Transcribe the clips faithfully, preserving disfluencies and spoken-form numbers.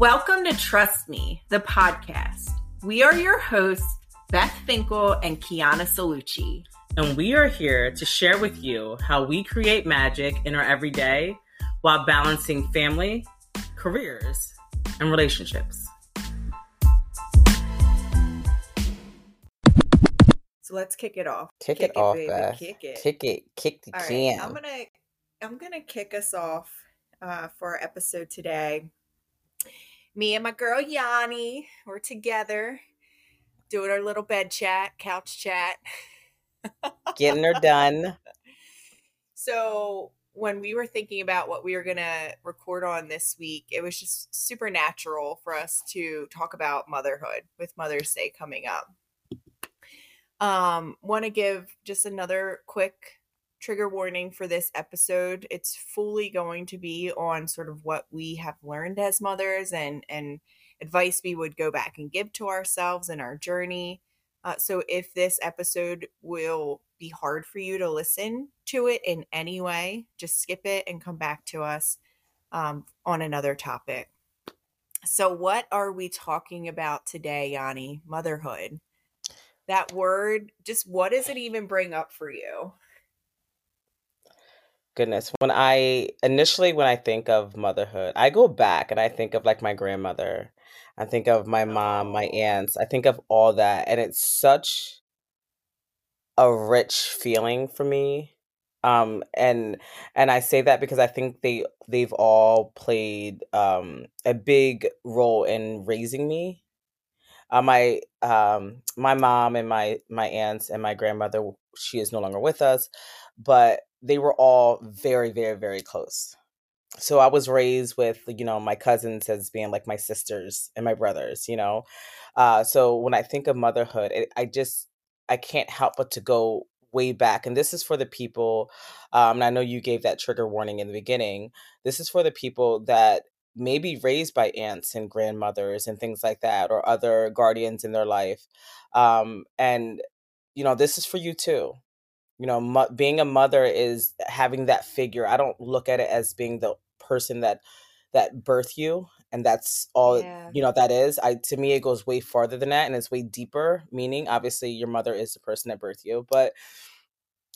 Welcome to Trust Me, the podcast. We are your hosts, Beth Finkel and Kiana Salucci. And we are here to share with you how we create magic in our everyday while balancing family, careers, and relationships. So let's kick it off. Kick, kick it, it off, baby. Beth. Kick it. Kick it. Kick the All can. Right. I'm gonna, I'm gonna kick us off uh, for our episode today. Me and my girl Yanni, we're together doing our little bed chat, couch chat, getting her done. So when we were thinking about what we were gonna record on this week, it was just super natural for us to talk about motherhood with Mother's Day coming up. Um, want to give just another quick trigger warning for this episode. It's fully going to be on sort of what we have learned as mothers and, and advice we would go back and give to ourselves in our journey. Uh, so if this episode will be hard for you to listen to it in any way, just skip it and come back to us um, on another topic. So what are we talking about today, Yanni? Motherhood. That word, just what does it even bring up for you? Goodness. When I initially, when I think of motherhood, I go back and I think of like my grandmother. I think of my mom, my aunts. I think of all that. And it's such a rich feeling for me. Um, and and I say that because I think they, they've all played um, a big role in raising me. Uh, my um, my mom and my, my aunts and my grandmother, she is no longer with us, but they were all very, very, very close. So I was raised with, you know, my cousins as being like my sisters and my brothers, you know. Uh, so when I think of motherhood, it, I just, I can't help but to go way back. And this is for the people, um, and I know you gave that trigger warning in the beginning. This is for the people that maybe raised by aunts and grandmothers and things like that, or other guardians in their life. Um, and, you know, this is for you too. You know, mo- being a mother is having that figure. I don't look at it as being the person that that birthed you. And that's all, yeah. you know, that is. I to me, it goes way farther than that. And it's way deeper, meaning obviously your mother is the person that birthed you. But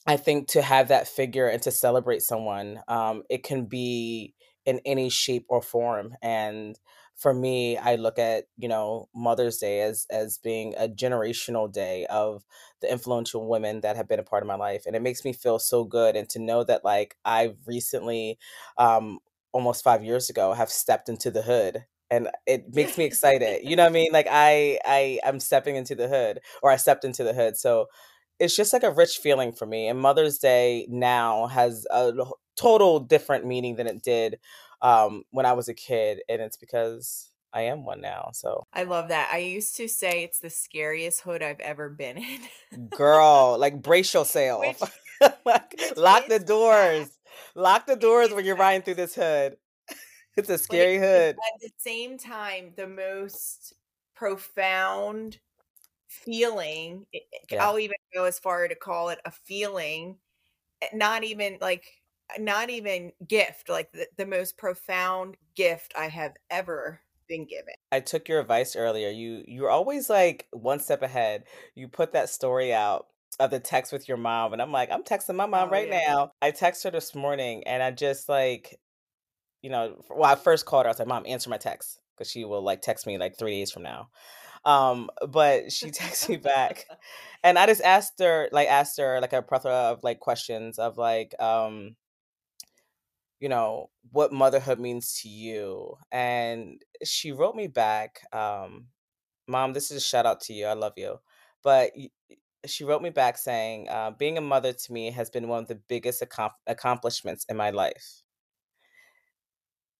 I think to have that figure and to celebrate someone, um, it can be in any shape or form. And for me, I look at, you know, Mother's Day as as being a generational day of the influential women that have been a part of my life. And it makes me feel so good. And to know that, like, I recently, um, almost five years ago, have stepped into the hood. And it makes me excited. You know what I mean? Like, I, I, I'm stepping into the hood, or I stepped into the hood. So it's just like a rich feeling for me. And Mother's Day now has a total different meaning than it did um, when I was a kid. And it's because I am one now. So I love that. I used to say it's the scariest hood I've ever been in. Girl, like brace yourself. Which, like, lock the doors. Bad. Lock the doors it's when you're bad. riding through this hood. It's a scary it's, hood. At the same time, the most profound feeling, yeah. I'll even go as far to call it a feeling, not even like not even gift, like the, the most profound gift I have ever been given. I took your advice earlier. You, you're always like one step ahead. You put that story out of the text with your mom. And I'm like, I'm texting my mom oh, right yeah. now. I text her this morning and I just like, you know, well, I first called her. I was like, Mom, answer my text. Because she will like text me like three days from now. Um, but she texts me back and I just asked her, like asked her like a plethora of like questions of like, um, you know, what motherhood means to you. And she wrote me back, um, Mom, this is a shout out to you. I love you. But she wrote me back saying, uh, being a mother to me has been one of the biggest ac- accomplishments in my life.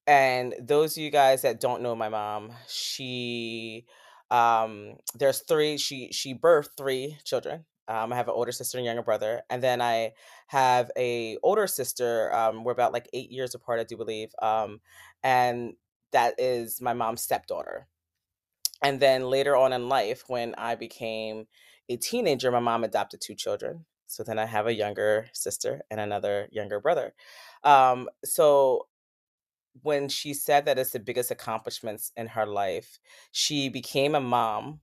And those of you guys that don't know my mom, she, um, there's three, she, she birthed three children. Um, I have an older sister and younger brother. And then I have a older sister. Um, we're about like eight years apart, I do believe. Um, and that is my mom's stepdaughter. And then later on in life, when I became a teenager, my mom adopted two children. So then I have a younger sister and another younger brother. Um, so when she said that it's the biggest accomplishments in her life, she became a mom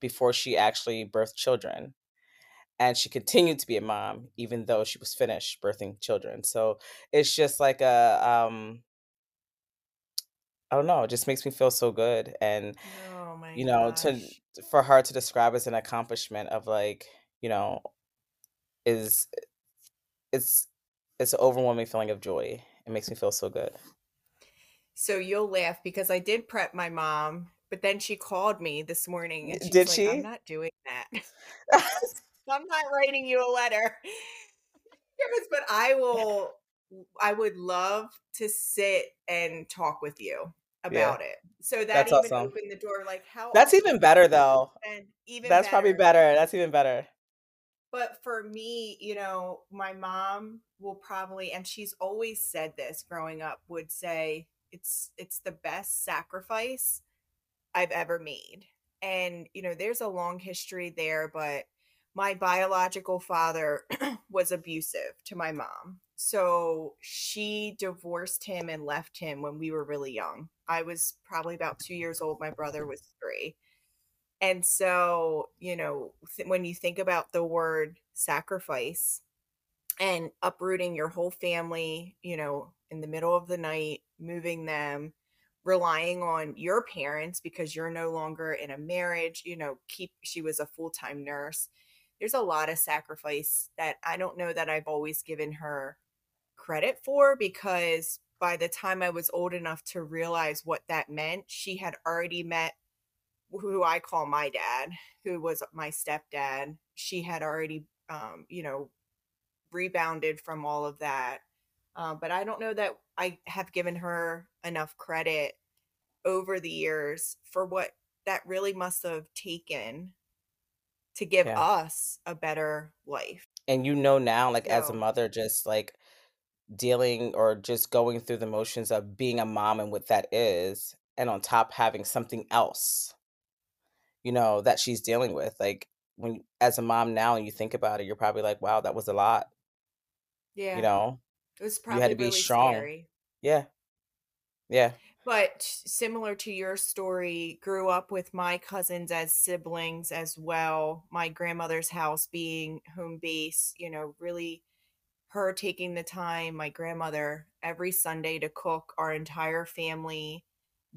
before she actually birthed children. And she continued to be a mom, even though she was finished birthing children. So it's just like a, um, I don't know, it just makes me feel so good. And, oh my you know, gosh. to for her to describe as an accomplishment of like, you know, is it's it's an overwhelming feeling of joy. It makes me feel so good. So you'll laugh because I did prep my mom, but then she called me this morning. And she's did like, she? I'm not doing that. I'm not writing you a letter. Yes, but I will, I would love to sit and talk with you about yeah. it. So that that's even awesome. Opened the door. Like how that's even better though. And even that's better. Probably better. That's even better. But for me, you know, my mom will probably, and she's always said this growing up, would say it's, it's the best sacrifice I've ever made. And, you know, there's a long history there, but my biological father was abusive to my mom. So she divorced him and left him when we were really young. I was probably about two years old. My brother was three. And so, you know, th- when you think about the word sacrifice and uprooting your whole family, you know, in the middle of the night, moving them, relying on your parents because you're no longer in a marriage, you know, keep, she was a full-time nurse. There's a lot of sacrifice that I don't know that I've always given her credit for, because by the time I was old enough to realize what that meant, she had already met who I call my dad, who was my stepdad. She had already, um, you know, rebounded from all of that. Uh, but I don't know that I have given her enough credit over the years for what that really must have taken to give yeah. us a better life. And you know now, like so, as a mother, just like dealing or just going through the motions of being a mom and what that is, and on top having something else, you know, that she's dealing with. Like when, as a mom now, and you think about it, you're probably like, wow, that was a lot. Yeah. You know, it was probably you had to be really strong. Scary. Yeah. Yeah. But similar to your story, grew up with my cousins as siblings as well. My grandmother's house being home base, you know, really her taking the time, my grandmother, every Sunday to cook our entire family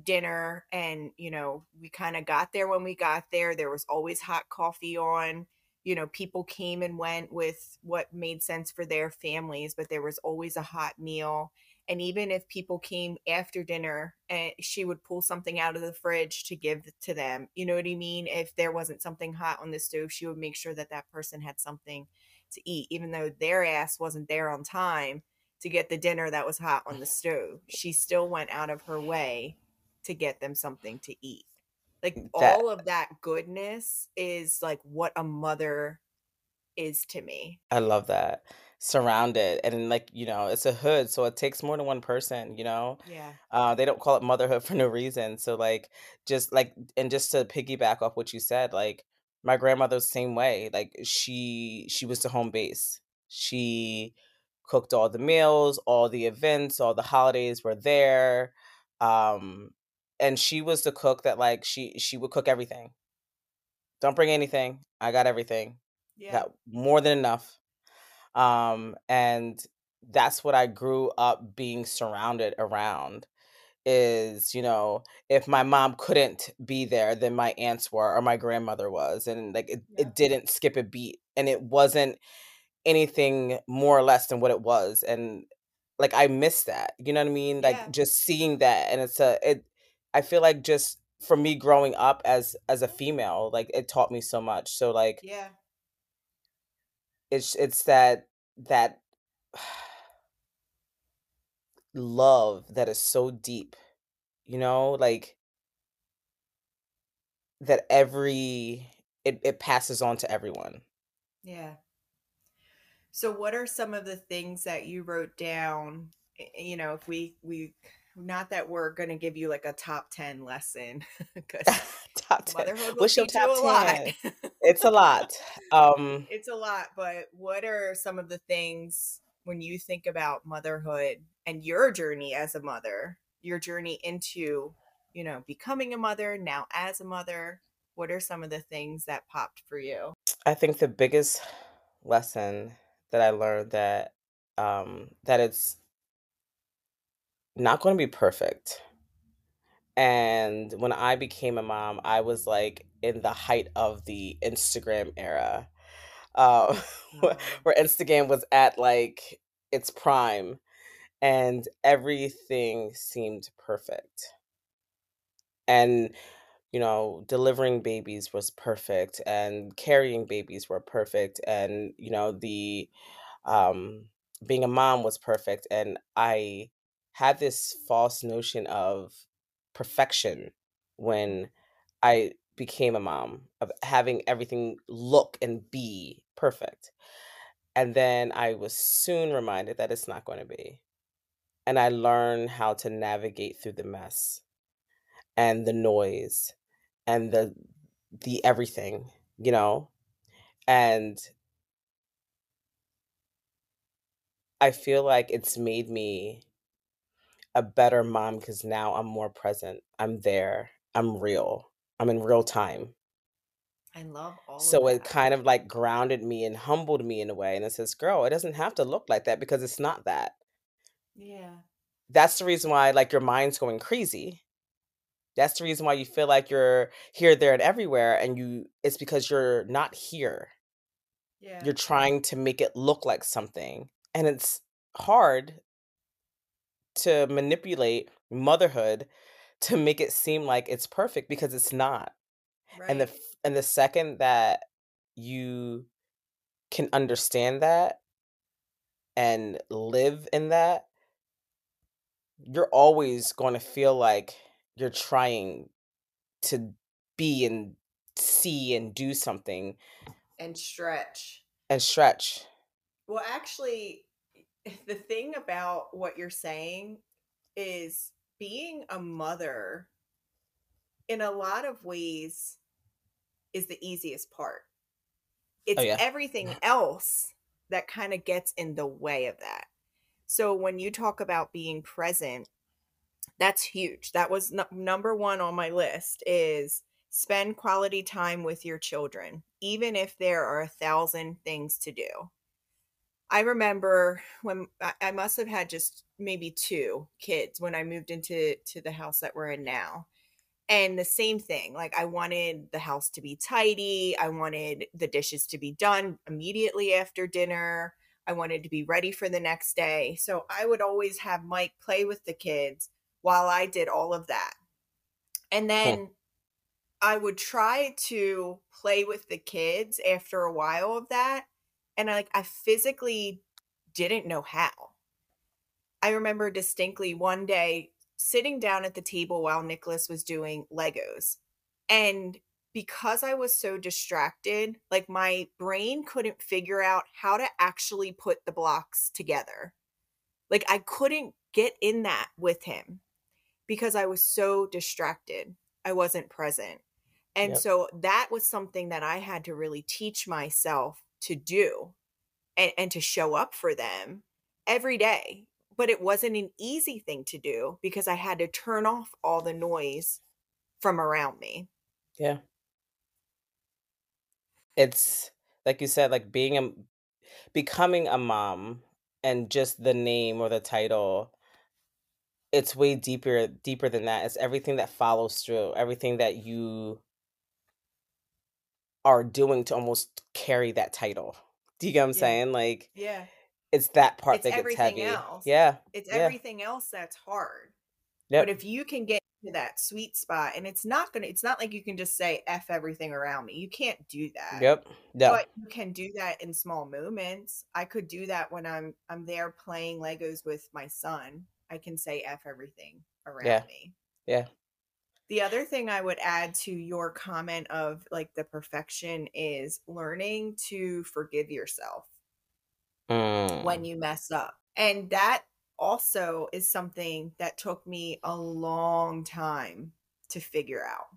dinner. And, you know, we kind of got there when we got there. There was always hot coffee on. You know, people came and went with what made sense for their families, but there was always a hot meal. And even if people came after dinner, and she would pull something out of the fridge to give to them. You know what I mean? If there wasn't something hot on the stove, she would make sure that that person had something to eat, even though their ass wasn't there on time to get the dinner that was hot on the stove. She still went out of her way to get them something to eat. Like that, all of that goodness is like what a mother is to me. I love that. Surrounded, and like, you know, it's a hood, so it takes more than one person, you know. Yeah. Uh they don't call it motherhood for no reason. So like just like and just to piggyback off what you said, like my grandmother's same way. Like she she was the home base. She cooked all the meals, all the events, all the holidays were there. Um and she was the cook that like she she would cook everything. Don't bring anything. I got everything. Yeah. Got more than enough. Um, and that's what I grew up being surrounded around is, you know, if my mom couldn't be there, then my aunts were, or my grandmother was, and like, it, yeah. it didn't skip a beat, and it wasn't anything more or less than what it was. And like, I miss that, you know what I mean? Like yeah. just seeing that. And it's a, it, I feel like just for me growing up as, as a female, like it taught me so much. So like, yeah. It's it's that that love that is so deep, you know, like that every it, it passes on to everyone. Yeah. So what are some of the things that you wrote down? You know, if we we not that we're going to give you like a top ten lesson. Top ten. What's your top ten? It's a lot. Um, it's a lot, but what are some of the things when you think about motherhood and your journey as a mother, your journey into, you know, becoming a mother, now as a mother, what are some of the things that popped for you? I think the biggest lesson that I learned that um, that it's not going to be perfect. And when I became a mom, I was like in the height of the Instagram era, uh, oh. where Instagram was at like its prime and everything seemed perfect. And, you know, delivering babies was perfect and carrying babies were perfect. And, you know, the um, being a mom was perfect. And I had this false notion of perfection when I became a mom, of having everything look and be perfect. And then I was soon reminded that it's not going to be. And I learned how to navigate through the mess and the noise and the the everything, you know? And I feel like it's made me a better mom because now I'm more present. I'm there. I'm real. I'm in real time. I love all so of that. So it kind of like grounded me and humbled me in a way. And it says, girl, it doesn't have to look like that because it's not that. Yeah. That's the reason why like your mind's going crazy. That's the reason why you feel like you're here, there, and everywhere. And you, it's because you're not here. Yeah. You're trying to make it look like something. And it's hard to manipulate motherhood to make it seem like it's perfect because it's not. Right. And the and the second that you can understand that and live in that, you're always going to feel like you're trying to be and see and do something. And stretch. And stretch. Well, actually, the thing about what you're saying is being a mother in a lot of ways is the easiest part. It's oh, yeah. everything else that kind of gets in the way of that. So when you talk about being present, that's huge. That was n- number one on my list is spend quality time with your children, even if there are a thousand things to do. I remember when I must have had just maybe two kids when I moved into to the house that we're in now. And the same thing, like I wanted the house to be tidy. I wanted the dishes to be done immediately after dinner. I wanted to be ready for the next day. So I would always have Mike play with the kids while I did all of that. And then huh. I would try to play with the kids after a while of that. And I, like, I physically didn't know how. I remember distinctly one day sitting down at the table while Nicholas was doing Legos. And because I was so distracted, like my brain couldn't figure out how to actually put the blocks together. Like I couldn't get in that with him because I was so distracted. I wasn't present. And yep. so that was something that I had to really teach myself to do and, and to show up for them every day. But it wasn't an easy thing to do because I had to turn off all the noise from around me. Yeah. It's like you said, like being a, becoming a mom and just the name or the title, it's way deeper, deeper than that. It's everything that follows through, everything that you are doing to almost carry that title. Do you get what I'm yeah. saying? Like, yeah, it's that part it's that gets heavy. Else. Yeah. It's yeah. everything else that's hard. Yep. But if you can get into that sweet spot, and it's not going to, it's not like you can just say F everything around me. You can't do that. Yep. No. But you can do that in small moments. I could do that when I'm, I'm there playing Legos with my son. I can say F everything around yeah. me. Yeah. The other thing I would add to your comment of like the perfection is learning to forgive yourself mm. when you mess up. And that also is something that took me a long time to figure out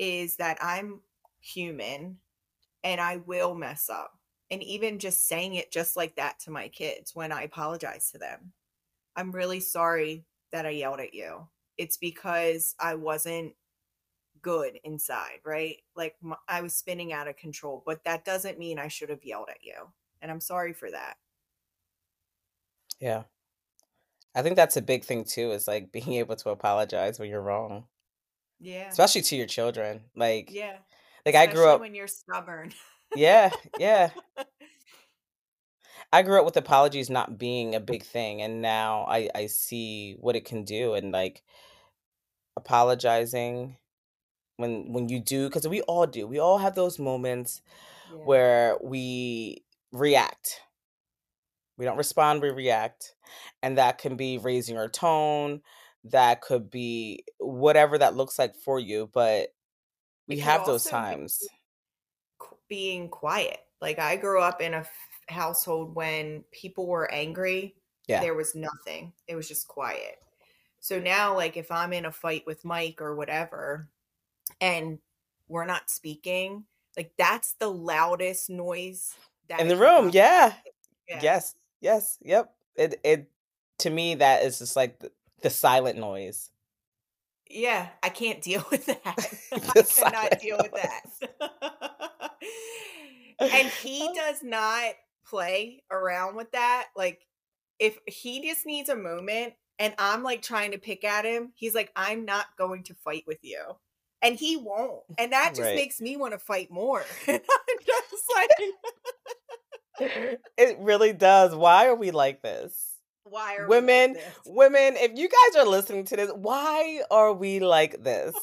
is that I'm human and I will mess up. And even just saying it just like that to my kids when I apologize to them. I'm really sorry that I yelled at you. It's because I wasn't good inside, right? Like my, I was spinning out of control, but that doesn't mean I should have yelled at you. And I'm sorry for that. Yeah. I think that's a big thing too, is like being able to apologize when you're wrong, Yeah. especially to your children. Like, Yeah. like I grew Especially up, when you're stubborn. yeah, yeah. I grew up with apologies not being a big thing, and now I I see what it can do, and like apologizing when when you do, because we all do. We all have those moments Yeah. where we react. We don't respond, we react. And that can be raising our tone, that could be whatever that looks like for you, but It we could have those also be times. qu- being quiet. Like I grew up in a f- household when people were angry, Yeah. there was nothing. It was just quiet. So now, like if I'm in a fight with Mike or whatever, and we're not speaking, like that's the loudest noise that In the it can room, yeah. possibly. Yeah. Yes. Yes. Yep. It it to me that is just like the, the silent noise. Yeah, I can't deal with that. I The cannot silent deal with that. And he noise. does not play around with that. Like, if he just needs a moment and I'm like trying to pick at him, he's like, I'm not going to fight with you. And he won't. And that just Right. makes me want to fight more. And I'm just like, It really does. Why are we like this? why are we like Women, this? women, if you guys are listening to this, why are we like this?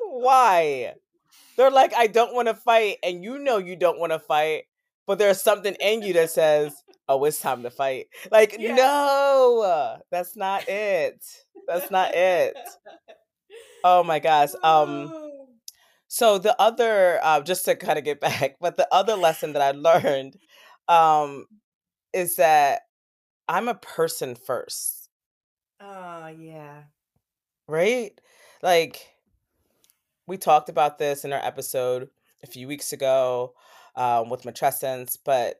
Why? They're like, I don't want to fight. And you know you don't want to fight, but there's something in you that says, oh, it's time to fight. Like, Yeah. no, that's not it. That's not it. Oh my gosh. Um, Oh. so the other, uh, just to kind of get back, but the other lesson that I learned um, is that I'm a person first, Oh, yeah. right? Like, we talked about this in our episode a few weeks ago um, with matrescence, but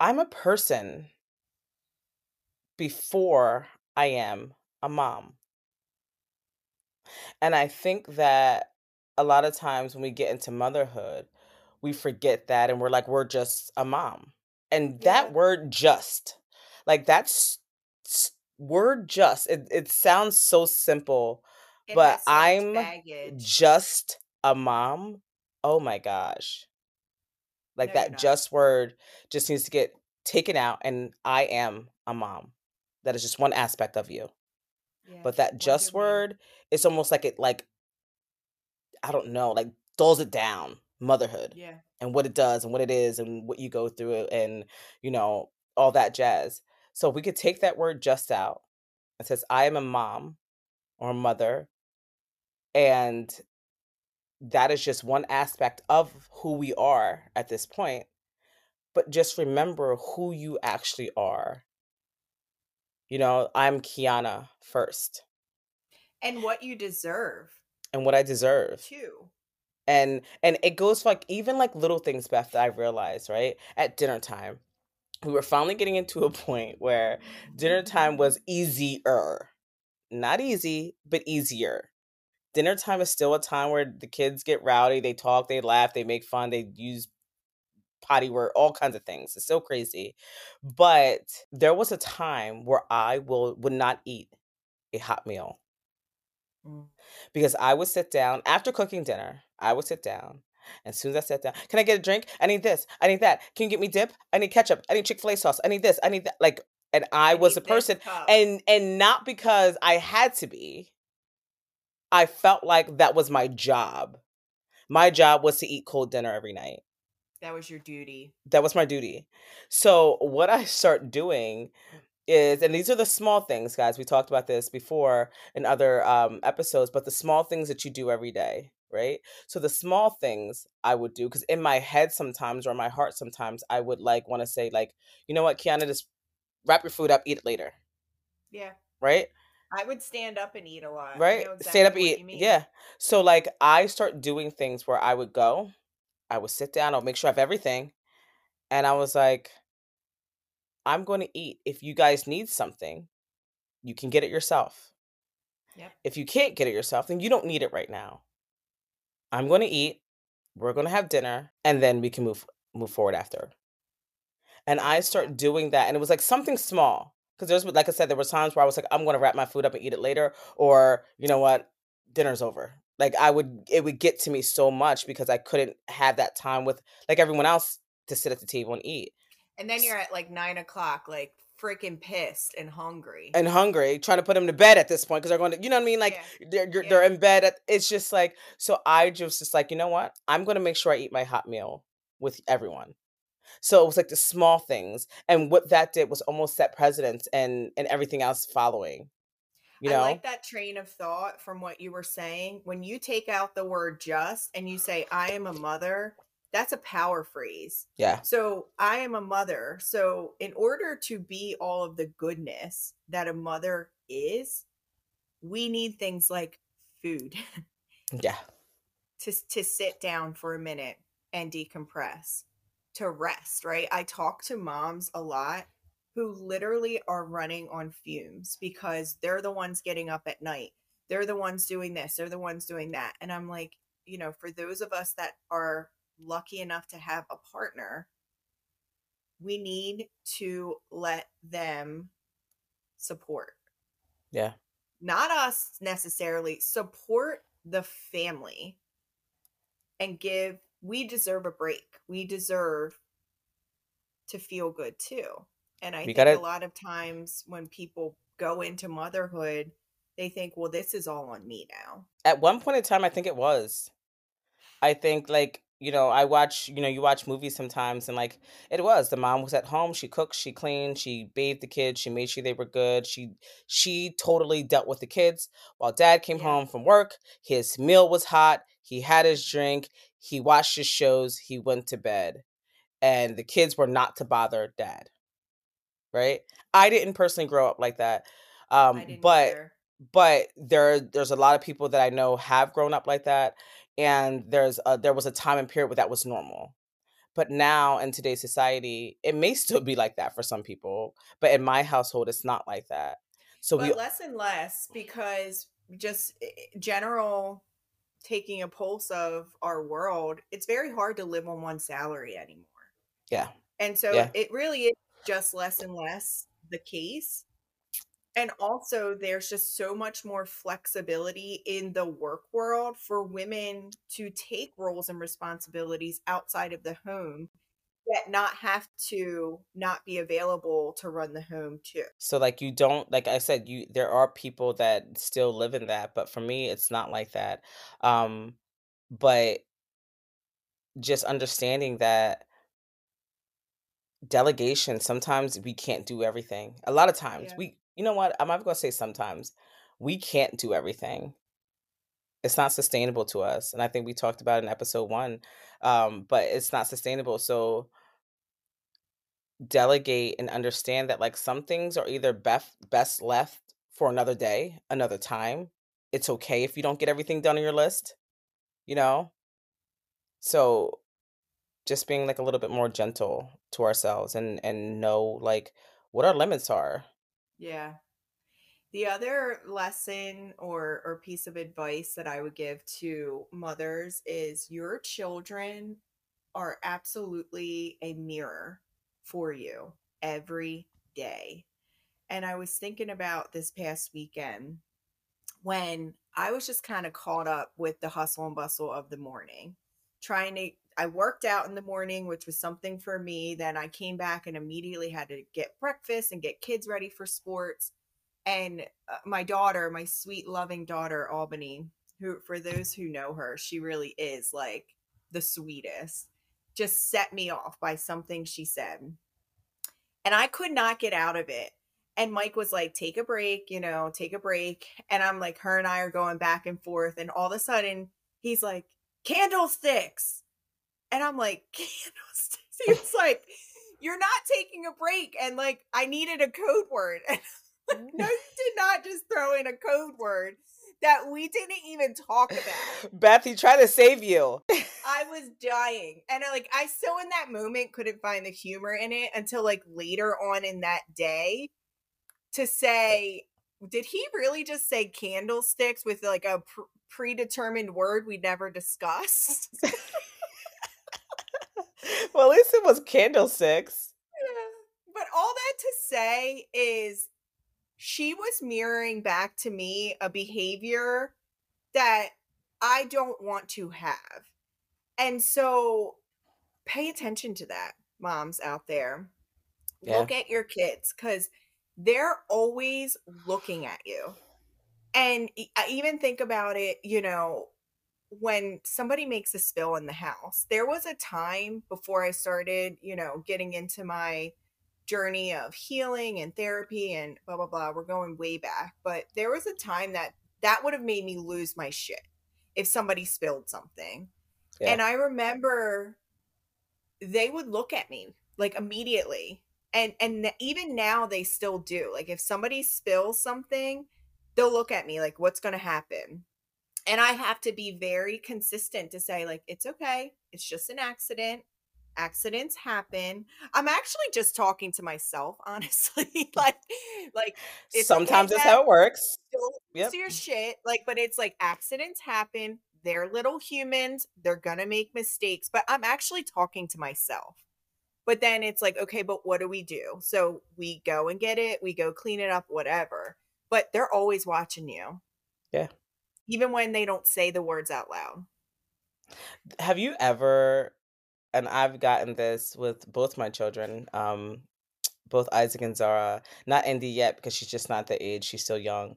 I'm a person before I am a mom. And I think that a lot of times when we get into motherhood, we forget that and we're like, we're just a mom. And Yeah. that word just, like that's s- word just, it, it sounds so simple, It but has so much I'm baggage. just a mom. Oh my gosh. Like No, you're that not. just word just needs to get taken out, and I am a mom. That is just one aspect of you. Yeah. But that We're just human. word, it's almost like it like I don't know, like dulls it down, motherhood, Yeah. and what it does and what it is and what you go through and you know, all that jazz. So if we could take that word just out, it says I am a mom or a mother, and that is just one aspect of who we are at this point. But just remember who you actually are. You know, I'm Kiana first And what you deserve and what I deserve. too. and and it goes for like even like little things, Beth, that I realized right at dinner time. We were finally getting into a point where dinner time was easier, not easy but easier. Dinner time is still a time where the kids get rowdy, they talk, they laugh, they make fun, they use potty word, all kinds of things. It's so crazy. But there was a time where I will would not eat a hot meal Mm. because I would sit down after cooking dinner. I would sit down. As soon as I sat down, can I get a drink? I need this. I need that. Can you get me dip? I need ketchup. I need Chick-fil-A sauce. I need this. I need that. Like, and I I was a need this person, cup. and and not because I had to be. I felt like that was my job. My job was to eat cold dinner every night. That was your duty. That was my duty. So what I start doing is, and these are the small things, guys. We talked about this before in other um, episodes, but the small things that you do every day, right? So the small things I would do, because in my head sometimes, or my heart sometimes, I would like want to say like, you know what, Kiana, just wrap your food up, eat it later, Yeah. right? I would stand up and eat a lot. I Right? know Stand up, exactly what eat. you mean. Yeah. So like I start doing things where I would go, I would sit down, I'll make sure I have everything, And I was like, I'm going to eat. If you guys need something, you can get it yourself. Yep. If you can't get it yourself, then you don't need it right now. I'm going to eat. We're going to have dinner. And then we can move move forward after. And I start doing that. And it was like something small. Because there's, like I said, there were times where I was like, I'm going to wrap my food up and eat it later. Or, you know what? Dinner's over. Like I would, it would get to me so much because I couldn't have that time with like everyone else to sit at the table and eat. And then you're at like nine o'clock, like freaking pissed and hungry. And hungry, trying to put them to bed at this point because they're going to, you know what I mean? Like yeah. they're you're, yeah. they're in bed. At, it's just like, so I just just like, you know what? I'm going to make sure I eat my hot meal with everyone. So it was like the small things. And what that did was almost set precedence and and everything else following. You know? I like that train of thought from what you were saying. When you take out the word just and you say, I am a mother, that's a power phrase. Yeah. So I am a mother. So in order to be all of the goodness that a mother is, we need things like food. Yeah. to, to sit down for a minute and decompress, to rest, right? I talk to moms a lot who literally are running on fumes because they're the ones getting up at night. They're the ones doing this. They're the ones doing that. And I'm like, you know, for those of us that are lucky enough to have a partner, we need to let them support. Yeah. Not us necessarily, support the family and give, we deserve a break. We deserve to feel good too. And I we think gotta... a lot of times when people go into motherhood, they think, well, this is all on me now. At one point in time, I think it was. I think like, you know, I watch, you know, you watch movies sometimes and like it was. The mom was at home. She cooked. She cleaned. She bathed the kids. She made sure they were good. She she totally dealt with the kids while dad came yeah. home from work. His meal was hot. He had his drink. He watched his shows. He went to bed and the kids were not to bother dad. Right. I didn't personally grow up like that. Um, but either. but there there's a lot of people that I know have grown up like that. And there's a, there was a time and period where that was normal. But now in today's society, it may still be like that for some people. But in my household, it's not like that. So but we less and less because just general taking a pulse of our world. It's very hard to live on one salary anymore. Yeah. And so yeah. it really is. Just less and less the case. And also there's just so much more flexibility in the work world for women to take roles and responsibilities outside of the home, yet not have to not be available to run the home too. So like you don't, like I said, you there are people that still live in that, but for me it's not like that. Um, but just understanding that delegation, sometimes we can't do everything. A lot of times yeah. we, you know what, I'm not going to say sometimes we can't do everything. It's not sustainable to us. And I think we talked about it in episode one, um, but it's not sustainable. So delegate and understand that like some things are either best, best left for another day, another time. It's okay if you don't get everything done on your list, you know? So just being like a little bit more gentle to ourselves and, and know like what our limits are. Yeah. The other lesson or, or piece of advice that I would give to mothers is your children are absolutely a mirror for you every day. And I was thinking about this past weekend when I was just kind of caught up with the hustle and bustle of the morning, trying to I worked out in the morning, which was something for me. Then I came back and immediately had to get breakfast and get kids ready for sports. And my daughter, my sweet, loving daughter, Albany, who, for those who know her, she really is like the sweetest, just set me off by something she said. And I could not get out of it. And Mike was like, take a break, you know, take a break. And I'm like, her and I are going back and forth. And all of a sudden he's like, candlesticks. And I'm like, candlesticks. He was like, you're not taking a break. And like, I needed a code word. And like, no, you did not just throw in a code word that we didn't even talk about. Beth, he tried to save you. I was dying. And I, like, I so in that moment couldn't find the humor in it until like later on in that day to say, did he really just say candlesticks with like a pr- predetermined word we never discussed? Well, at least it was candlesticks. Yeah. But all that to say is she was mirroring back to me a behavior that I don't want to have. And so pay attention to that, moms out there. Yeah. Look at your kids, because they're always looking at you. And I even think about it, you know, when somebody makes a spill in the house. There was a time before I started, you know, getting into my journey of healing and therapy and blah, blah, blah. We're going way back. But there was a time that that would have made me lose my shit if somebody spilled something. Yeah. And I remember they would look at me like immediately. And, and even now they still do. Like if somebody spills something, they'll look at me like, what's going to happen? And I have to be very consistent to say, like, it's okay. It's just an accident. Accidents happen. I'm actually just talking to myself, honestly. like, like it's sometimes okay, that's how it works. Don't yep. lose your shit. Like, but it's like accidents happen. They're little humans. They're going to make mistakes. But I'm actually talking to myself. But then it's like, okay, but what do we do? So we go and get it. We go clean it up, whatever. But they're always watching you. Yeah. Even when they don't say the words out loud. Have you ever, and I've gotten this with both my children, um, both Isaac and Zara, not Indy yet because she's just not the age, she's still young.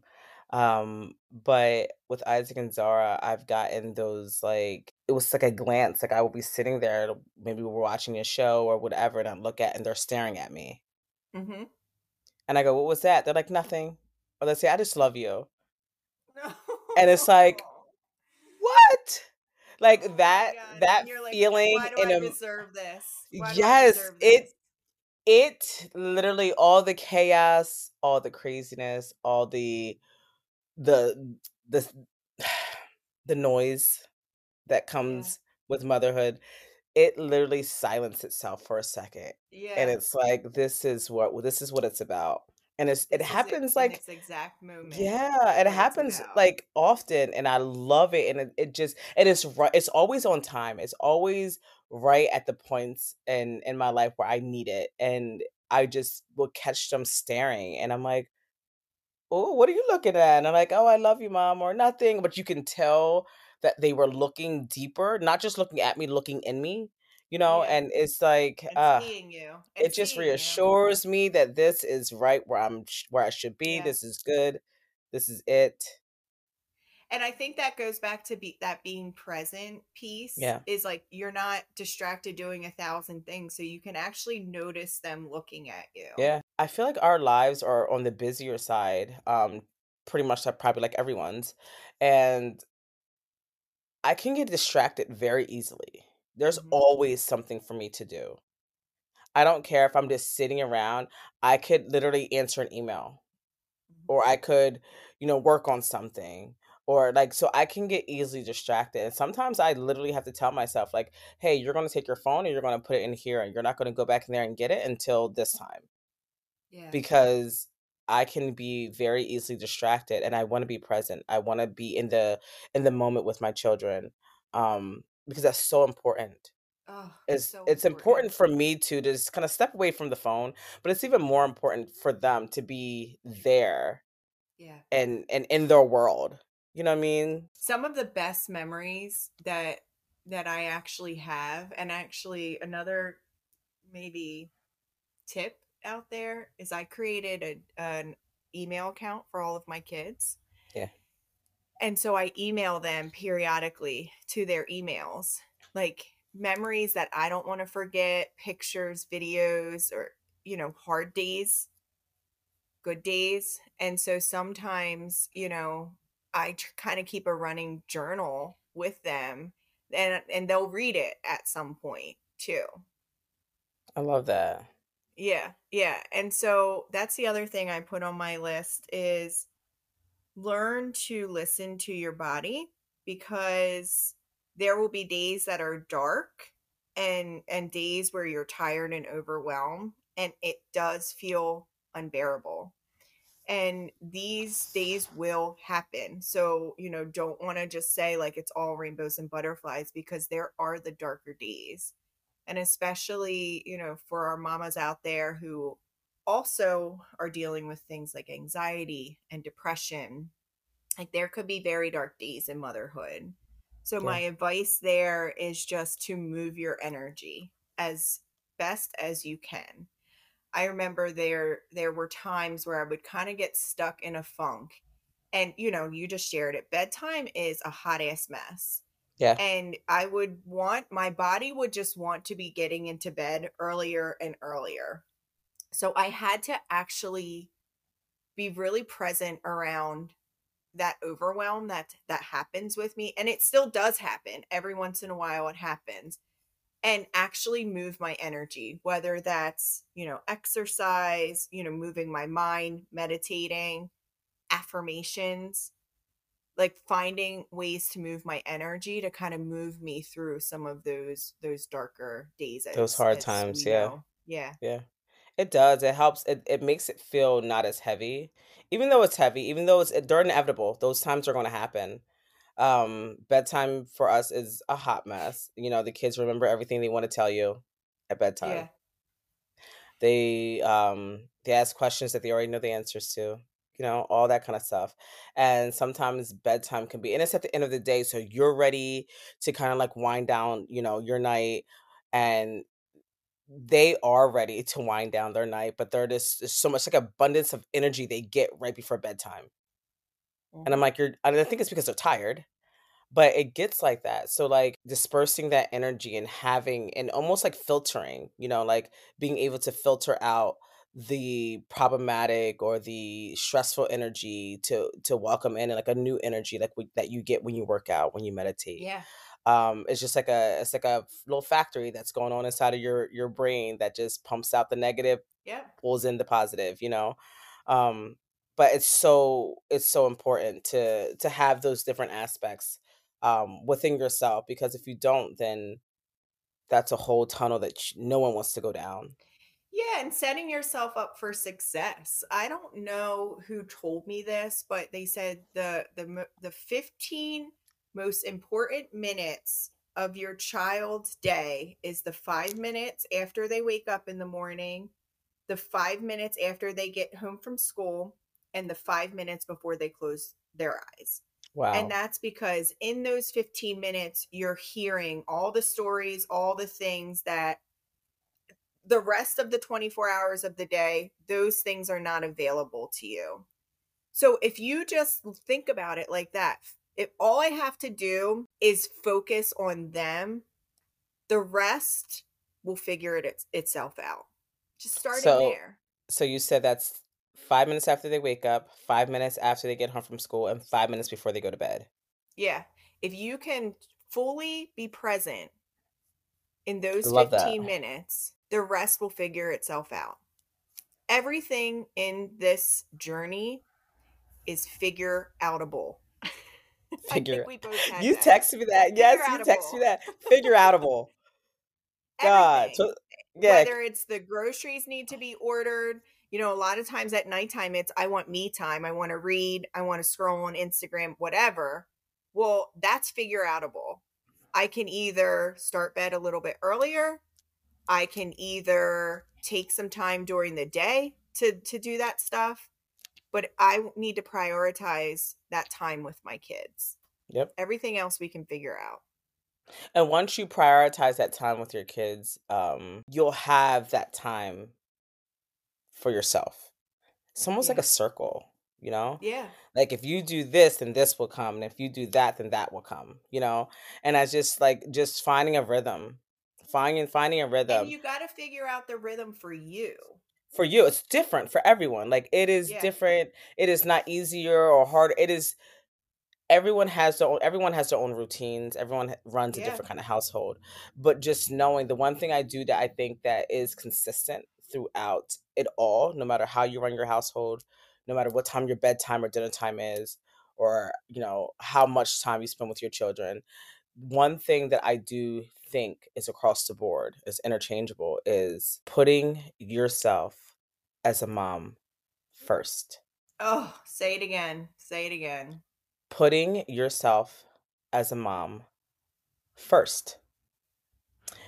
Um, but with Isaac and Zara, I've gotten those, like, it was like a glance, like I would be sitting there, maybe we're watching a show or whatever, and I look at, and they're staring at me. Mm-hmm. And I go, what was that? They're like, nothing. Or they say, I just love you. No. And it's like, what? Like oh that, that like, feeling. Why do in I a, deserve this? Why yes, do I deserve this? it, it literally all the chaos, all the craziness, all the, the, the, the noise that comes yeah. with motherhood. It literally silenced itself for a second. Yeah. And it's like, this is what, this is what it's about. And it's, it happens like this exact moment. Yeah, it happens like often, and I love it. And it, it just and it's right. It's always on time. It's always right at the points in in my life where I need it, and I just will catch them staring, and I'm like, "Oh, what are you looking at?" And I'm like, "Oh, I love you, Mom," or nothing. But you can tell that they were looking deeper, not just looking at me, looking in me. You know, yeah. and it's like and uh, seeing you. And it just reassures you. me that this is right where I'm, where I should be. Yeah. This is good. This is it. And I think that goes back to be that being present piece. Yeah, is like you're not distracted doing a thousand things, so you can actually notice them looking at you. Yeah, I feel like our lives are on the busier side, um, pretty much probably like everyone's, and I can get distracted very easily. There's mm-hmm. always something for me to do. I don't care if I'm just sitting around. I could literally answer an email mm-hmm. or I could, you know, work on something or like, so I can get easily distracted. And sometimes I literally have to tell myself like, hey, you're going to take your phone and you're going to put it in here and you're not going to go back in there and get it until this time. Yeah. Because I can be very easily distracted and I want to be present. I want to be in the, in the moment with my children. Um, Because that's so important. Oh, it's so it's important. important for me to just kind of step away from the phone, but it's even more important for them to be there, yeah, and and in their world. You know what I mean? Some of the best memories that that I actually have, and actually another maybe tip out there is I created a, an email account for all of my kids. Yeah. And so I email them periodically to their emails, like memories that I don't want to forget, pictures, videos, or, you know, hard days, good days. And so sometimes, you know, I tr- kind of keep a running journal with them and and they'll read it at some point too. I love that. Yeah. Yeah. And so that's the other thing I put on my list is learn to listen to your body, because there will be days that are dark and and days where you're tired and overwhelmed, and it does feel unbearable. And these days will happen. So, you know, don't want to just say like it's all rainbows and butterflies, because there are the darker days. And especially, you know, for our mamas out there who also are dealing with things like anxiety and depression, like there could be very dark days in motherhood. So yeah. My advice there is just to move your energy as best as you can. I remember there there were times where I would kind of get stuck in a funk, and you know, you just shared it. Bedtime is a hot ass mess. Yeah. And I would want, my body would just want to be getting into bed earlier and earlier. So I had to actually be really present around that overwhelm that that happens with me. And it still does happen. Every once in a while it happens. And actually move my energy, whether that's, you know, exercise, you know, moving my mind, meditating, affirmations, like finding ways to move my energy to kind of move me through some of those those darker days. As, those hard times. Yeah. Know. Yeah. Yeah. It does. It helps. It, it makes it feel not as heavy, even though it's heavy, even though it's they're inevitable. Those times are going to happen. Um, bedtime for us is a hot mess. You know, the kids remember everything they want to tell you at bedtime. Yeah. They, um, they ask questions that they already know the answers to, you know, all that kind of stuff. And sometimes bedtime can be, and it's at the end of the day. So you're ready to kind of like wind down, you know, your night, and they are ready to wind down their night, but they're just so much like abundance of energy they get right before bedtime. And I'm like, you're, and I think it's because they're tired, but it gets like that. So like dispersing that energy and having, and almost like filtering, you know, like being able to filter out the problematic or the stressful energy to, to welcome in like a new energy, like we, that you get when you work out, when you meditate. Yeah. Um, it's just like a, it's like a little factory that's going on inside of your, your brain that just pumps out the negative, yeah, pulls in the positive, you know? Um, But it's so it's so important to to have those different aspects um, within yourself, because if you don't, then that's a whole tunnel that no one wants to go down. Yeah, and setting yourself up for success. I don't know who told me this, but they said the the the fifteen most important minutes of your child's day is the five minutes after they wake up in the morning, the five minutes after they get home from school, and the five minutes before they close their eyes. Wow. And that's because in those fifteen minutes, you're hearing all the stories, all the things that the rest of the twenty-four hours of the day, those things are not available to you. So if you just think about it like that, if all I have to do is focus on them, the rest will figure it, it itself out. Just start so, in there. So you said that's Five minutes after they wake up, five minutes after they get home from school, and five minutes before they go to bed. Yeah. If you can fully be present in those Love fifteen that. minutes, the rest will figure itself out. Everything in this journey is figure outable. Figure. I think we both had you that. Text me that. Figure yes, outable. You text me that. Figure outable. God. So, yeah. Whether it's the groceries need to be ordered. You know, a lot of times at nighttime, it's, I want me time. I want to read. I want to scroll on Instagram, whatever. Well, that's figure outable. I can either start bed a little bit earlier. I can either take some time during the day to, to do that stuff. But I need to prioritize that time with my kids. Yep. Everything else we can figure out. And once you prioritize that time with your kids, um, you'll have that time for yourself. It's almost yeah. like a circle, you know? Yeah. Like if you do this, then this will come. And if you do that, then that will come, you know? And I just like, just finding a rhythm, finding, finding a rhythm. And you got to figure out the rhythm for you. For you. It's different for everyone. Like it is yeah. different. It is not easier or harder. It is, everyone has their own, everyone has their own routines. Everyone runs a yeah. different kind of household, but just knowing the one thing I do that I think that is consistent throughout it all, no matter how you run your household, no matter what time your bedtime or dinner time is, or, you know, how much time you spend with your children. One thing that I do think is across the board, is interchangeable, is putting yourself as a mom first. Oh, say it again. Say it again. Putting yourself as a mom first.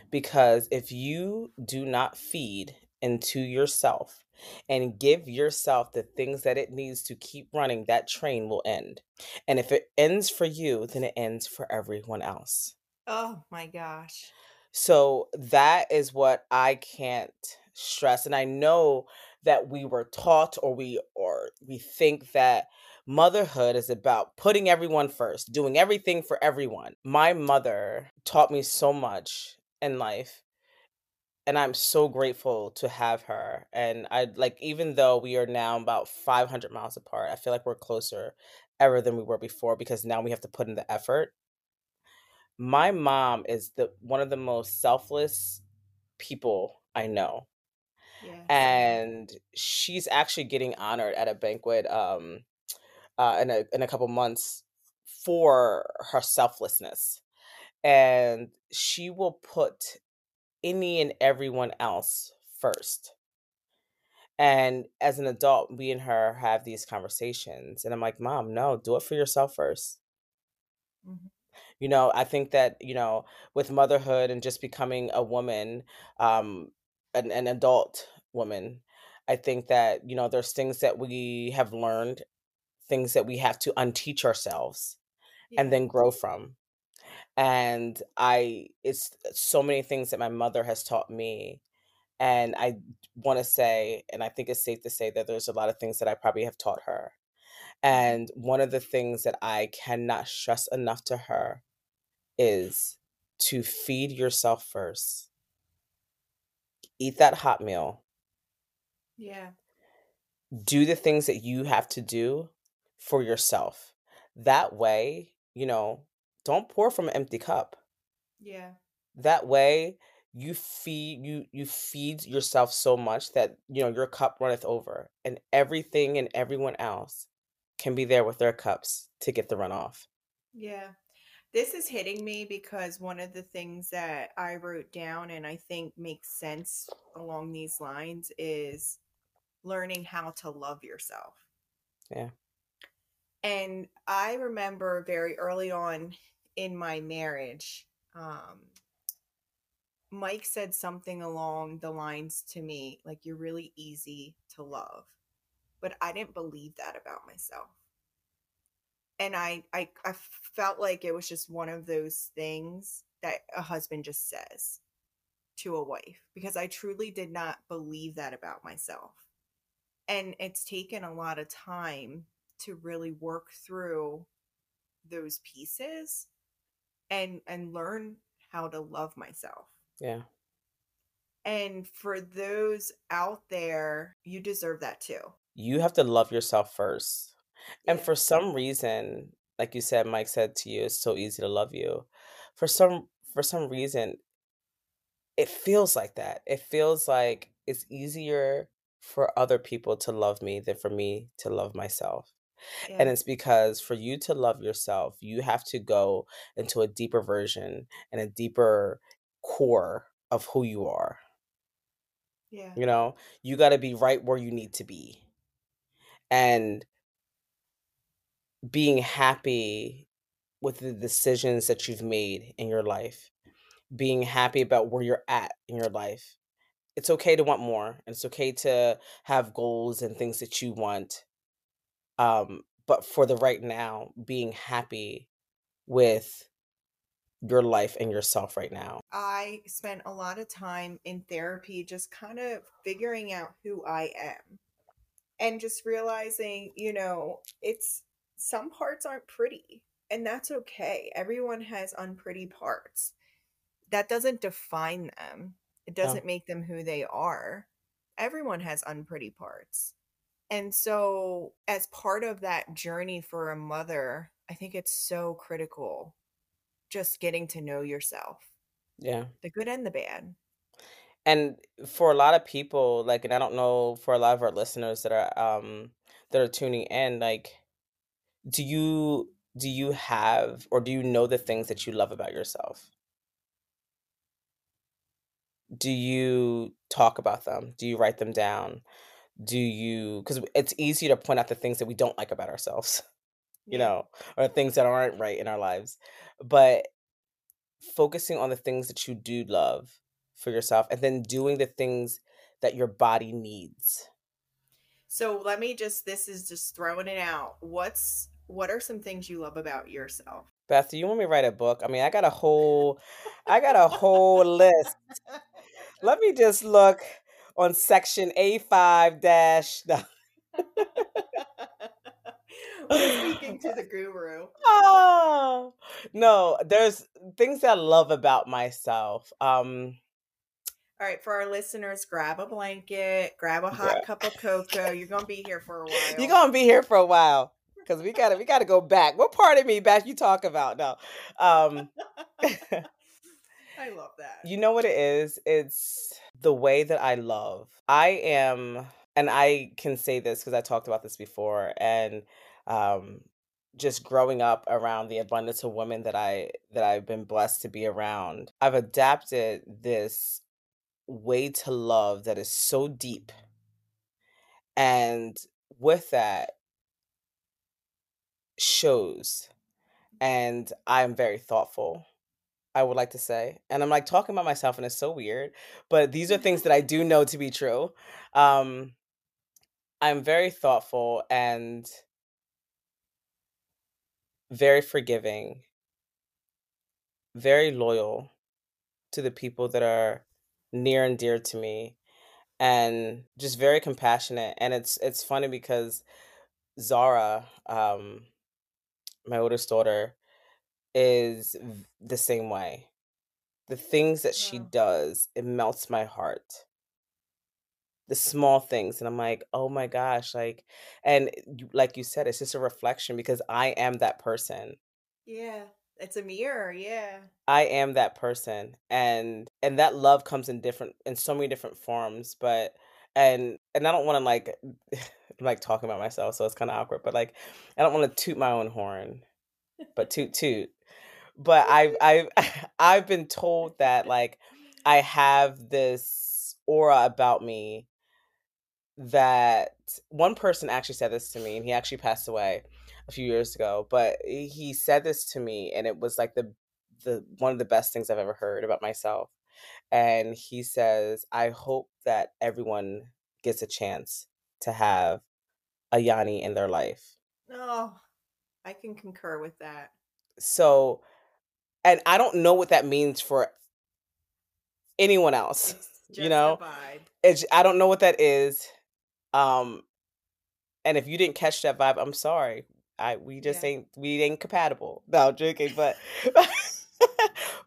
Because if you do not feed into yourself and give yourself the things that it needs to keep running, that train will end. And if it ends for you, then it ends for everyone else. Oh my gosh. So that is what I can't stress. And I know that we were taught, or we or we think that motherhood is about putting everyone first, doing everything for everyone. My mother taught me so much in life, and I'm so grateful to have her. And I like, even though we are now about five hundred miles apart, I feel like we're closer ever than we were before, because now we have to put in the effort. My mom is the one of the most selfless people I know. Yes. And she's actually getting honored at a banquet um, uh, in a in a couple months for her selflessness. And she will put any and everyone else first. And as an adult, me and her have these conversations. And I'm like, Mom, no, do it for yourself first. Mm-hmm. You know, I think that, you know, with motherhood and just becoming a woman, um, an, an adult woman, I think that, you know, there's things that we have learned, things that we have to unteach ourselves, yeah, and then grow from. And I, it's so many things that my mother has taught me. And I want to say, and I think it's safe to say, that there's a lot of things that I probably have taught her. And one of the things that I cannot stress enough to her is to feed yourself first. Eat that hot meal. Yeah. Do the things that you have to do for yourself. That way, you know, don't pour from an empty cup. Yeah. That way you feed you you feed yourself so much that, you know, your cup runneth over, and everything and everyone else can be there with their cups to get the runoff. Yeah. This is hitting me because one of the things that I wrote down and I think makes sense along these lines is learning how to love yourself. Yeah. And I remember very early on in my marriage, um, Mike said something along the lines to me, like, you're really easy to love. But I didn't believe that about myself. And I, I, I felt like it was just one of those things that a husband just says to a wife, because I truly did not believe that about myself. And it's taken a lot of time to really work through those pieces and and learn how to love myself. Yeah. And for those out there, you deserve that too. You have to love yourself first. And yeah, for some reason, like you said, Mike said to you, it's so easy to love you. For some for some reason, it feels like that. It feels like it's easier for other people to love me than for me to love myself. Yeah. And it's because for you to love yourself, you have to go into a deeper version and a deeper core of who you are. Yeah. You know, you got to be right where you need to be. And being happy with the decisions that you've made in your life, being happy about where you're at in your life. It's okay to want more. And it's okay to have goals and things that you want. Um, but for the right now, being happy with your life and yourself right now. I spent a lot of time in therapy just kind of figuring out who I am and just realizing, you know, it's some parts aren't pretty, and that's okay. Everyone has unpretty parts. That doesn't define them. It doesn't no. make them who they are. Everyone has unpretty parts. And so as part of that journey for a mother, I think it's so critical just getting to know yourself. Yeah. The good and the bad. And for a lot of people, like, and I don't know, for a lot of our listeners that are um, that are tuning in, like, do you do you have, or do you know the things that you love about yourself? Do you talk about them? Do you write them down? Do you, because it's easy to point out the things that we don't like about ourselves, you know, or things that aren't right in our lives. But focusing on the things that you do love for yourself, and then doing the things that your body needs. So let me just, this is just throwing it out. What's, what are some things you love about yourself? Beth, do you want me to write a book? I mean, I got a whole, I got a whole list. Let me just look on section A five dash. We're speaking to the guru. Oh, no, there's things that I love about myself. Um, All right, for our listeners, grab a blanket, grab a hot yeah. cup of cocoa. You're going to be here for a while. You're going to be here for a while. Because we gotta we gotta go back. What part of me back you talk about now? Um, I love that. You know what it is? It's the way that I love. I am, and I can say this because I talked about this before, and um, just growing up around the abundance of women that I that I've been blessed to be around, I've adapted this way to love that is so deep. And with that, shows, and I'm very thoughtful, I would like to say, and I'm like talking about myself and it's so weird, but these are things that I do know to be true. um I'm very thoughtful and very forgiving, very loyal to the people that are near and dear to me, and just very compassionate. And it's it's funny because Zara, um my oldest daughter, is the same way. The things that she does, it melts my heart. The small things. And I'm like, oh my gosh, like, and like you said, it's just a reflection because I am that person. Yeah. It's a mirror. Yeah. I am that person. And, and that love comes in different, in so many different forms, but, and, and I don't want to like, I'm like talking about myself, so it's kind of awkward, but like, I don't want to toot my own horn, but toot toot. But I've, I've, I've been told that like, I have this aura about me that one person actually said this to me, and he actually passed away a few years ago, but he said this to me, and it was like the, the, one of the best things I've ever heard about myself. And he says, I hope that everyone gets a chance to have a Yanni in their life. Oh, I can concur with that. So, and I don't know what that means for anyone else. It's you know, it's, I don't know what that is. Um, and if you didn't catch that vibe, I'm sorry. I we just yeah. ain't we ain't compatible. No, I'm joking, but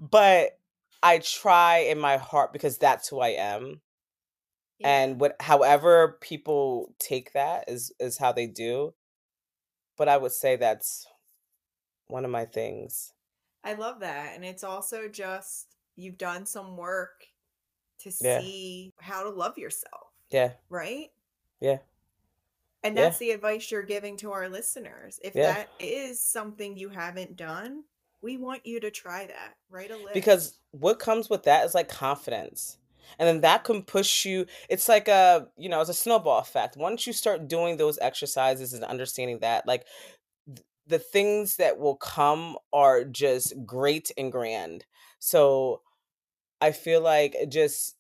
but I try in my heart because that's who I am. Yeah. And what, however people take that is, is how they do. But I would say that's one of my things. I love that. And it's also just, you've done some work to yeah. see how to love yourself. Yeah. Right? Yeah. And that's yeah. the advice you're giving to our listeners. If yeah. that is something you haven't done, we want you to try that. Write a list. Because what comes with that is like confidence. And then that can push you. It's like a, you know, it's a snowball effect. Once you start doing those exercises and understanding that, like th- the things that will come are just great and grand. So I feel like just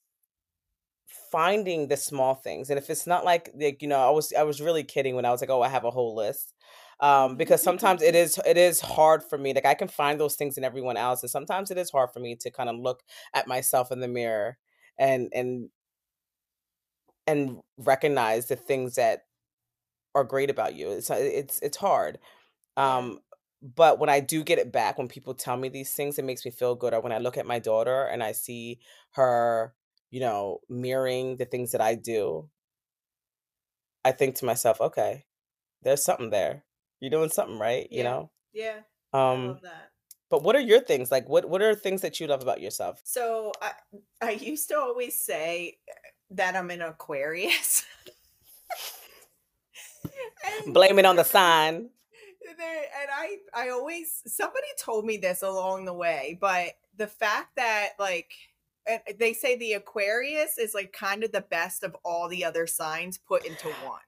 finding the small things. And if it's not like, like, you know, I was, I was really kidding when I was like, oh, I have a whole list. Um, because sometimes it is, it is hard for me. Like I can find those things in everyone else. And sometimes it is hard for me to kind of look at myself in the mirror and and and recognize the things that are great about you. It's it's it's hard. Um, but when I do get it back, when people tell me these things, it makes me feel good. Or when I look at my daughter and I see her, you know, mirroring the things that I do, I think to myself, okay, there's something there. You're doing something right, yeah. you know? Yeah, um, I love that. But what are your things? Like, what, what are things that you love about yourself? So I, I used to always say that I'm an Aquarius. And Blame it on the sign. And I, I always, somebody told me this along the way, but the fact that like, they say the Aquarius is like kind of the best of all the other signs put into one.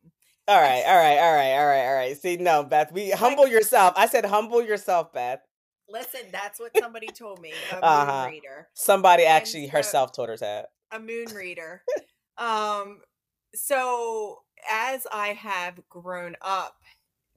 All right, all right, all right, all right, all right. See, no, Beth, we humble like, yourself. I said humble yourself, Beth. Listen, that's what somebody told me, a moon uh-huh. reader. Somebody and actually so, herself told her that. A moon reader. um, so as I have grown up,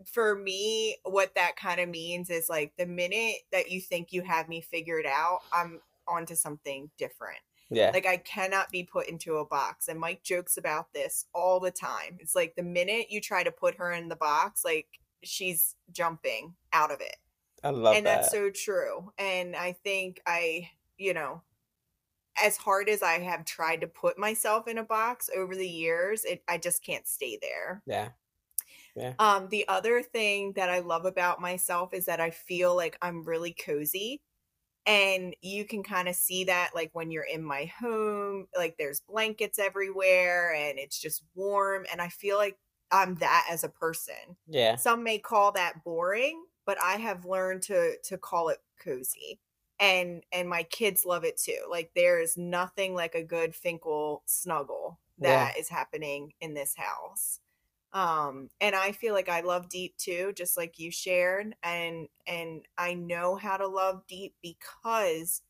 for me, what that kind of means is like the minute that you think you have me figured out, I'm onto something different. Yeah. Like I cannot be put into a box. And Mike jokes about this all the time. It's like the minute you try to put her in the box, like she's jumping out of it. I love and that. And that's so true. And I think I, you know, as hard as I have tried to put myself in a box over the years, it, I just can't stay there. Yeah. Yeah. Um, the other thing that I love about myself is that I feel like I'm really cozy, and you can kind of see that like when you're in my home, like there's blankets everywhere and it's just warm. And I feel like I'm that as a person. Yeah. Some may call that boring, but I have learned to, to call it cozy, and, and my kids love it too. Like there is nothing like a good Finkel snuggle that yeah. is happening in this house. Um, and I feel like I love deep too, just like you shared. And, and I know how to love deep because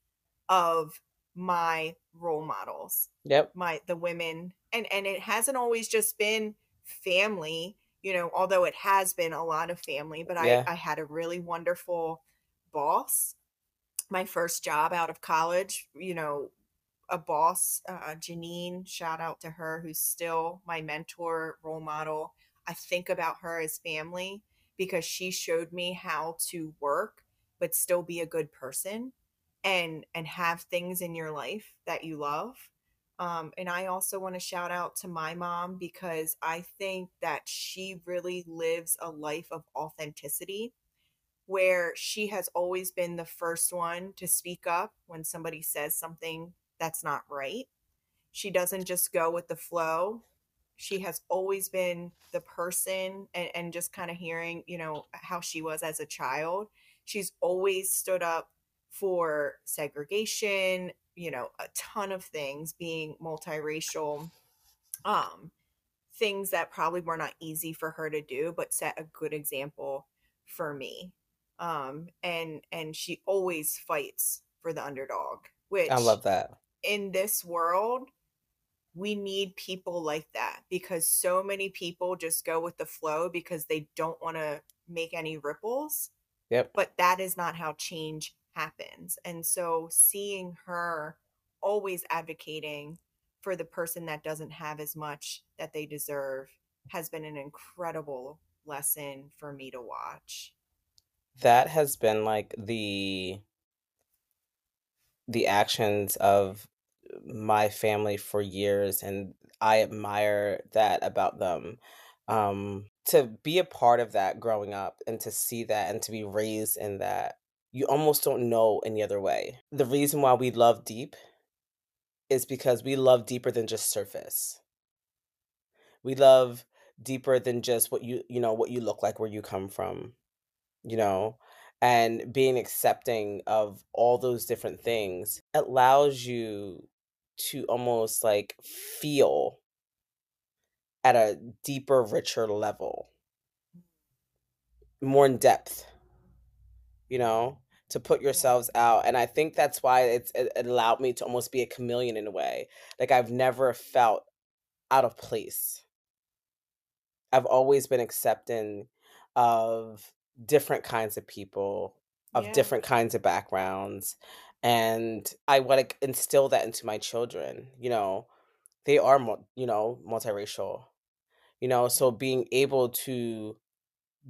of my role models. Yep. My, the women, and, and it hasn't always just been family, you know, although it has been a lot of family, but yeah. I, I had a really wonderful boss, my first job out of college, you know, a boss, uh, Janine, shout out to her, who's still my mentor, role model. I think about her as family because she showed me how to work, but still be a good person and, and have things in your life that you love. Um, and I also want to shout out to my mom because I think that she really lives a life of authenticity, where she has always been the first one to speak up when somebody says something that's not right. She doesn't just go with the flow. She has always been the person, and, and just kind of hearing, you know, how she was as a child. She's always stood up for segregation, you know, a ton of things, being multiracial, um, things that probably were not easy for her to do, but set a good example for me. Um, and, and she always fights for the underdog, which I love that. In this world, we need people like that, because so many people just go with the flow because they don't want to make any ripples. Yep. But that is not how change happens. And so seeing her always advocating for the person that doesn't have as much that they deserve has been an incredible lesson for me to watch. That has been like the... the actions of my family for years, and I admire that about them. Um, to be a part of that growing up and to see that and to be raised in that, you almost don't know any other way. The reason why we love deep is because we love deeper than just surface. We love deeper than just what you, you know, what you look like, where you come from, you know? And being accepting of all those different things allows you to almost like feel at a deeper, richer level, more in depth, you know, to put yourselves out. And I think that's why it's, it allowed me to almost be a chameleon in a way. Like I've never felt out of place. I've always been accepting of different kinds of people, of yeah. different kinds of backgrounds. And I want to instill that into my children. You know, they are, you know, multiracial, you know, so being able to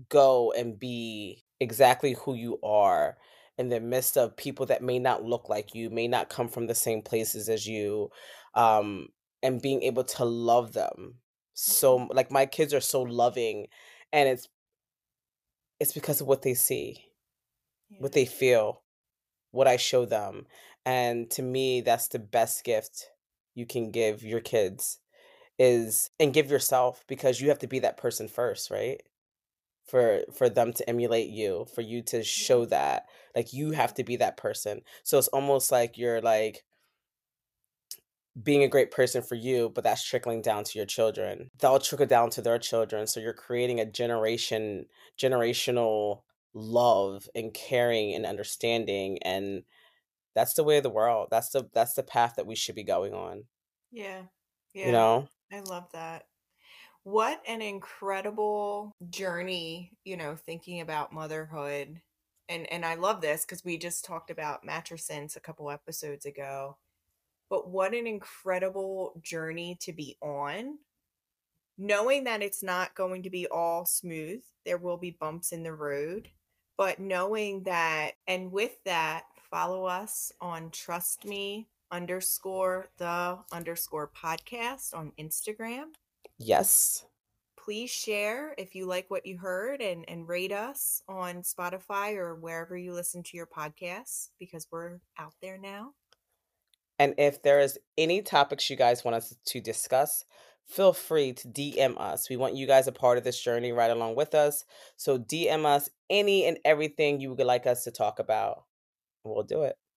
go and be exactly who you are in the midst of people that may not look like you, may not come from the same places as you, um, and being able to love them. So like my kids are so loving, and it's It's because of what they see, yeah. what they feel, what I show them. And to me, that's the best gift you can give your kids is, and give yourself, because you have to be that person first, right? for for them to emulate you, for you to show that, like, you have to be that person. So it's almost like you're like being a great person for you, but that's trickling down to your children. That'll trickle down to their children. So you're creating a generation generational love and caring and understanding, and that's the way of the world. That's the that's the path that we should be going on. Yeah. Yeah. You know? I love that. What an incredible journey, you know, thinking about motherhood. And and I love this because we just talked about matrescence a couple episodes ago. But what an incredible journey to be on, knowing that it's not going to be all smooth. There will be bumps in the road, but knowing that, and with that, follow us on Trust Me underscore the underscore podcast on Instagram. Yes. Please share if you like what you heard, and, and rate us on Spotify or wherever you listen to your podcasts, because we're out there now. And if there is any topics you guys want us to discuss, feel free to D M us. We want you guys a part of this journey right along with us. So D M us any and everything you would like us to talk about. We'll do it.